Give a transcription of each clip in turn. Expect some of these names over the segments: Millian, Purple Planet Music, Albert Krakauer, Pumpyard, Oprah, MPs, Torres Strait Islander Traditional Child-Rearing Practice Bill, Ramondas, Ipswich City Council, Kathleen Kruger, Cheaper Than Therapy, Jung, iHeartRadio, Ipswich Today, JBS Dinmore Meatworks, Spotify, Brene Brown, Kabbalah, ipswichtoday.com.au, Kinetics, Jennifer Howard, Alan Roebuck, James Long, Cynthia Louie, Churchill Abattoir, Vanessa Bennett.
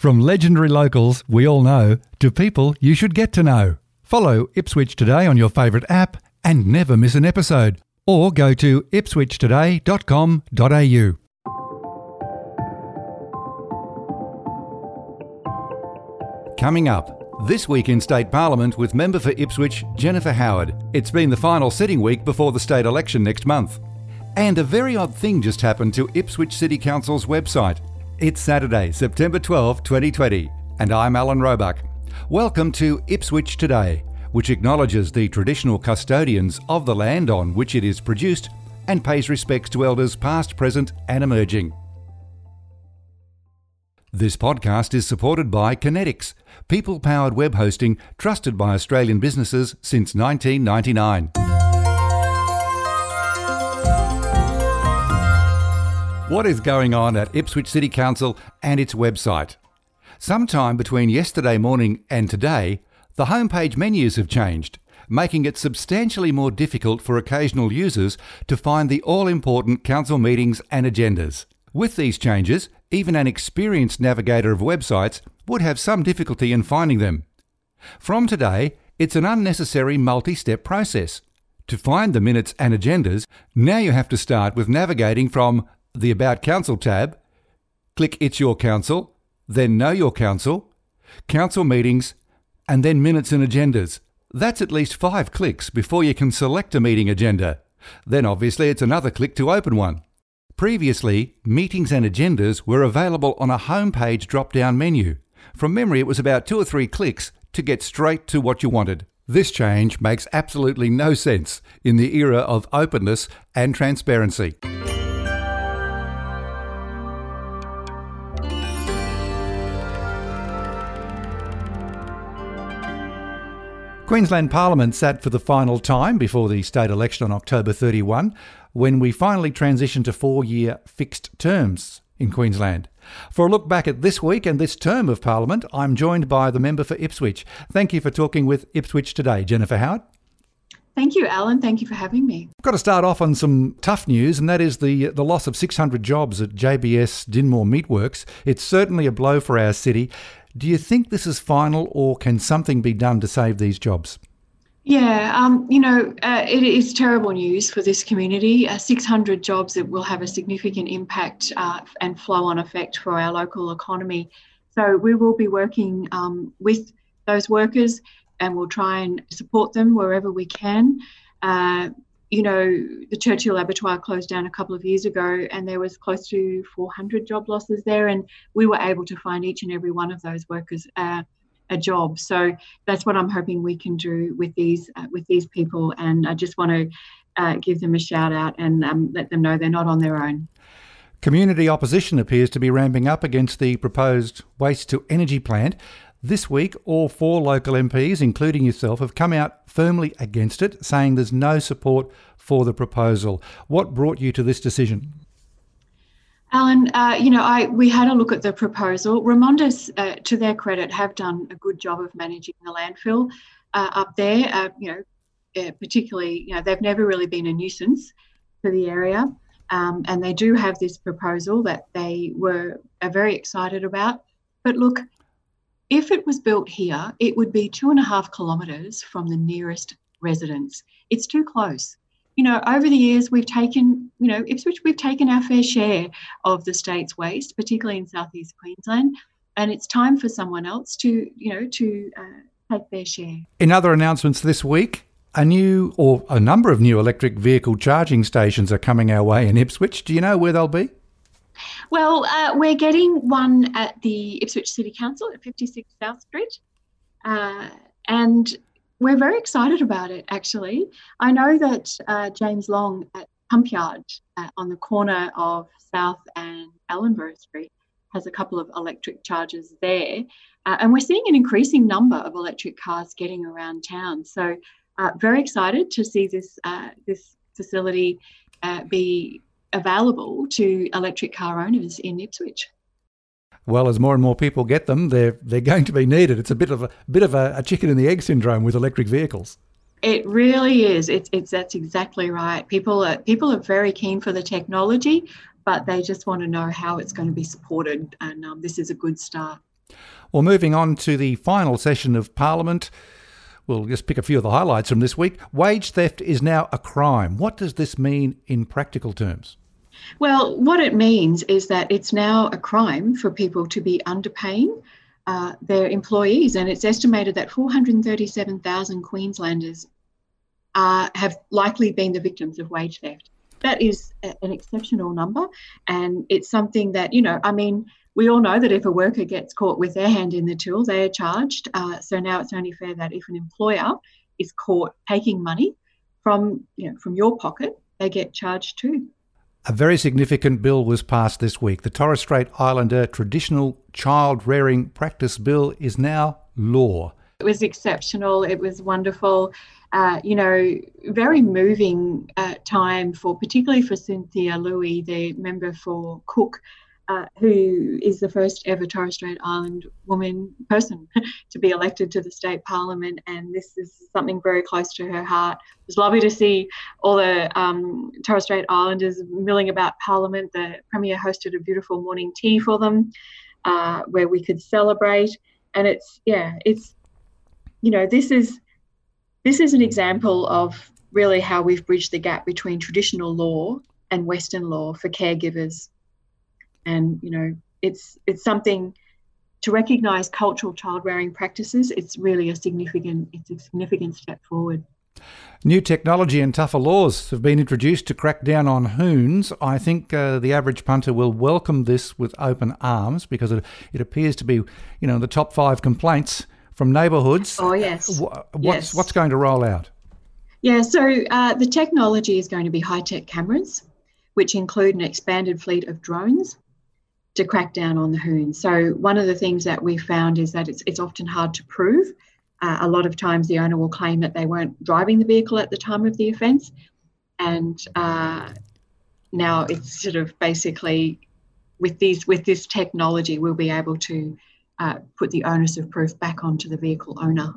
From legendary locals we all know to people you should get to know. Follow Ipswich Today on your favourite app and never miss an episode. Or go to ipswichtoday.com.au. Coming up, this week in State Parliament with Member for Ipswich, Jennifer Howard. It's been the final sitting week before the state election next month. And a very odd thing just happened to Ipswich City Council's website. It's Saturday, September 12, 2020, and I'm Alan Roebuck. Welcome to Ipswich Today, which acknowledges the traditional custodians of the land on which it is produced and pays respects to elders past, present and emerging. This podcast is supported by Kinetics, people-powered web hosting trusted by Australian businesses since 1999. What is going on at Ipswich City Council and its website? Sometime between yesterday morning and today, the homepage menus have changed, making it substantially more difficult for occasional users to find the all-important council meetings and agendas. With these changes, even an experienced navigator of websites would have some difficulty in finding them. From today, it's an unnecessary multi-step process. To find the minutes and agendas, now you have to start with navigating from the About Council tab, click It's Your Council, then Know Your Council, Council Meetings, and then Minutes and Agendas. That's at least 5 clicks before you can select a meeting agenda. Then obviously it's another click to open one. Previously, meetings and agendas were available on a homepage drop-down menu. From memory, it was about 2 or 3 clicks to get straight to what you wanted. This change makes absolutely no sense in the era of openness and transparency. Queensland Parliament sat for the final time before the state election on October 31, when we finally transitioned to 4-year fixed terms in Queensland. For a look back at this week and this term of Parliament, I'm joined by the Member for Ipswich. Thank you for talking with Ipswich Today, Jennifer Howard. Thank you, Alan. Thank you for having me. I've got to start off on some tough news, and that is the loss of 600 jobs at JBS Dinmore Meatworks. It's certainly a blow for our city. Do you think this is final, or can something be done to save these jobs? Yeah, it is terrible news for this community. 600 jobs that will have a significant impact and flow-on effect for our local economy. So we will be working with those workers, and we'll try and support them wherever we can. The Churchill Abattoir closed down a couple of years ago, and there was close to 400 job losses there, and we were able to find each and every one of those workers a job. So that's what I'm hoping we can do with these people, and I just want to give them a shout out and let them know they're not on their own. Community opposition appears to be ramping up against the proposed waste-to-energy plant. This week, all 4 local MPs, including yourself, have come out firmly against it, saying there's no support for the proposal. What brought you to this decision? Alan, we had a look at the proposal. Ramondas, to their credit, have done a good job of managing the landfill up there. They've never really been a nuisance for the area, and they do have this proposal that they are very excited about. But look, if it was built here, it would be 2.5 kilometres from the nearest residents. It's too close. Over the years, we've taken our fair share of the state's waste, particularly in southeast Queensland, and it's time for someone else to take their share. In other announcements this week, a number of new electric vehicle charging stations are coming our way in Ipswich. Do you know where they'll be? Well, we're getting one at the Ipswich City Council at 56 South Street, and we're very excited about it, actually. I know that James Long at Pumpyard on the corner of South and Allenborough Street has a couple of electric chargers there, and we're seeing an increasing number of electric cars getting around town. So very excited to see this facility be available to electric car owners in Ipswich. Well, as more and more people get them, they're going to be needed. It's a bit of a chicken and the egg syndrome with electric vehicles. It really is. That's exactly right. People are very keen for the technology, but they just want to know how it's going to be supported, and this is a good start. Well, moving on to the final session of Parliament, we'll just pick a few of the highlights from this week. Wage theft is now a crime. What does this mean in practical terms? Well, what it means is that it's now a crime for people to be underpaying their employees, and it's estimated that 437,000 Queenslanders have likely been the victims of wage theft. That is an exceptional number, and it's something that, you know, I mean, we all know that if a worker gets caught with their hand in the till, they are charged. So now it's only fair that if an employer is caught taking money from your pocket, they get charged too. A very significant bill was passed this week. The Torres Strait Islander Traditional Child-Rearing Practice Bill is now law. It was exceptional. It was wonderful. Very moving time particularly for Cynthia Louie, the member for Cook, who is the first ever Torres Strait Island person to be elected to the state parliament, and this is something very close to her heart. It was lovely to see all the Torres Strait Islanders milling about parliament. The Premier hosted a beautiful morning tea for them where we could celebrate, and this is an example of really how we've bridged the gap between traditional law and Western law for caregivers. And, you know, it's something to recognise cultural child-rearing practices. It's really a significant step forward. New technology and tougher laws have been introduced to crack down on hoons. I think the average punter will welcome this with open arms because it appears to be, the top 5 complaints from neighbourhoods. Oh, yes. What's going to roll out? Yeah, so the technology is going to be high-tech cameras, which include an expanded fleet of drones to crack down on the hoon. So one of the things that we found is that it's often hard to prove. A lot of times the owner will claim that they weren't driving the vehicle at the time of the offence, and now it's sort of basically with this technology we'll be able to put the onus of proof back onto the vehicle owner.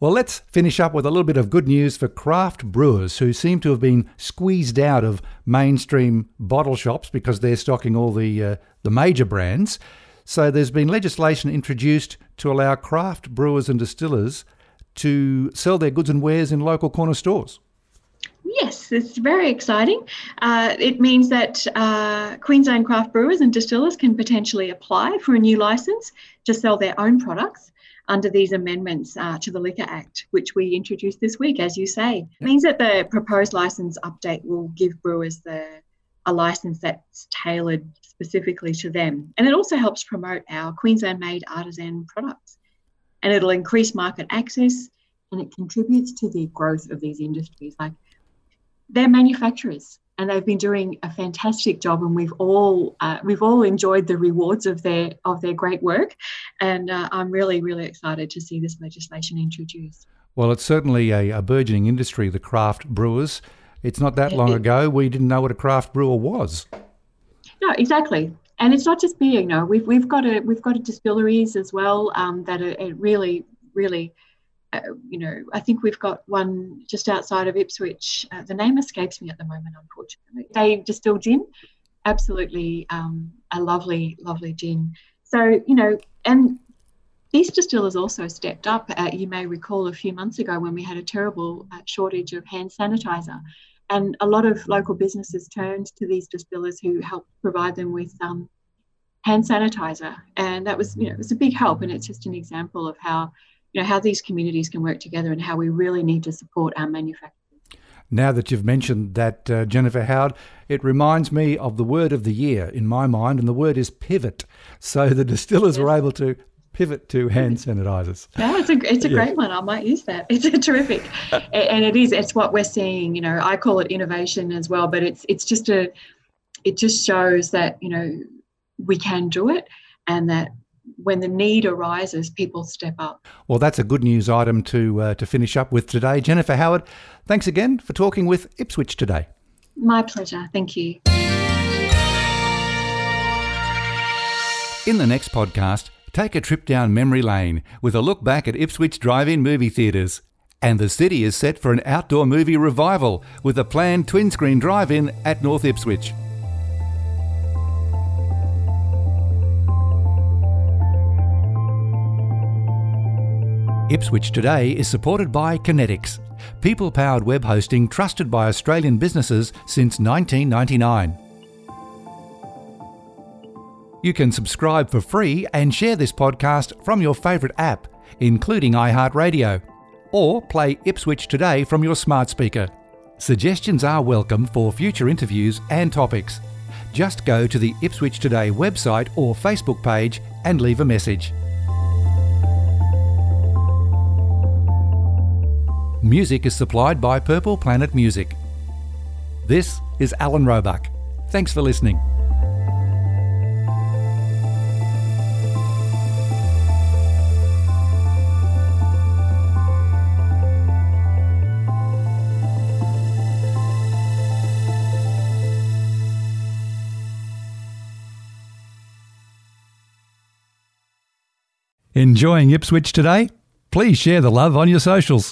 Well, let's finish up with a little bit of good news for craft brewers who seem to have been squeezed out of mainstream bottle shops because they're stocking all the major brands. So there's been legislation introduced to allow craft brewers and distillers to sell their goods and wares in local corner stores. Yes, it's very exciting. It means that Queensland craft brewers and distillers can potentially apply for a new licence to sell their own products under these amendments to the Liquor Act, which we introduced this week, as you say. Yep. It means that the proposed licence update will give brewers a licence that's tailored specifically to them. And it also helps promote our Queensland-made artisan products. And it'll increase market access, and it contributes to the growth of these industries. Like, they're manufacturers, and they've been doing a fantastic job, and we've all enjoyed the rewards of their great work, and I'm really, really excited to see this legislation introduced. Well, it's certainly a burgeoning industry, the craft brewers. It's not that long ago we didn't know what a craft brewer was. No, exactly, and it's not just beer. We've got distilleries as well that are really, really. I think we've got one just outside of Ipswich. The name escapes me at the moment, unfortunately. They distill gin, absolutely a lovely, lovely gin. So, and these distillers also stepped up. You may recall a few months ago when we had a terrible shortage of hand sanitizer, and a lot of local businesses turned to these distillers who helped provide them with hand sanitizer, and that was, it was a big help, and it's just an example of how these communities can work together and how we really need to support our manufacturers. Now that you've mentioned that, Jennifer Howard, it reminds me of the word of the year in my mind, and the word is pivot. So the distillers were able to pivot to hand sanitizers. Yeah, it's a great one. I might use that. It's terrific. And it is. It's what we're seeing. I call it innovation as well, but it just shows that, we can do it, and that when the need arises, people step up. Well, that's a good news item to finish up with today. Jennifer Howard, thanks again for talking with Ipswich Today. My pleasure. Thank you. In the next podcast, take a trip down memory lane with a look back at Ipswich drive-in movie theatres. And the city is set for an outdoor movie revival with a planned twin-screen drive-in at North Ipswich. Ipswich Today is supported by Kinetics, people-powered web hosting trusted by Australian businesses since 1999. You can subscribe for free and share this podcast from your favourite app, including iHeartRadio, or play Ipswich Today from your smart speaker. Suggestions are welcome for future interviews and topics. Just go to the Ipswich Today website or Facebook page and leave a message. Music is supplied by Purple Planet Music. This is Alan Roebuck. Thanks for listening. Enjoying Ipswich Today? Please share the love on your socials.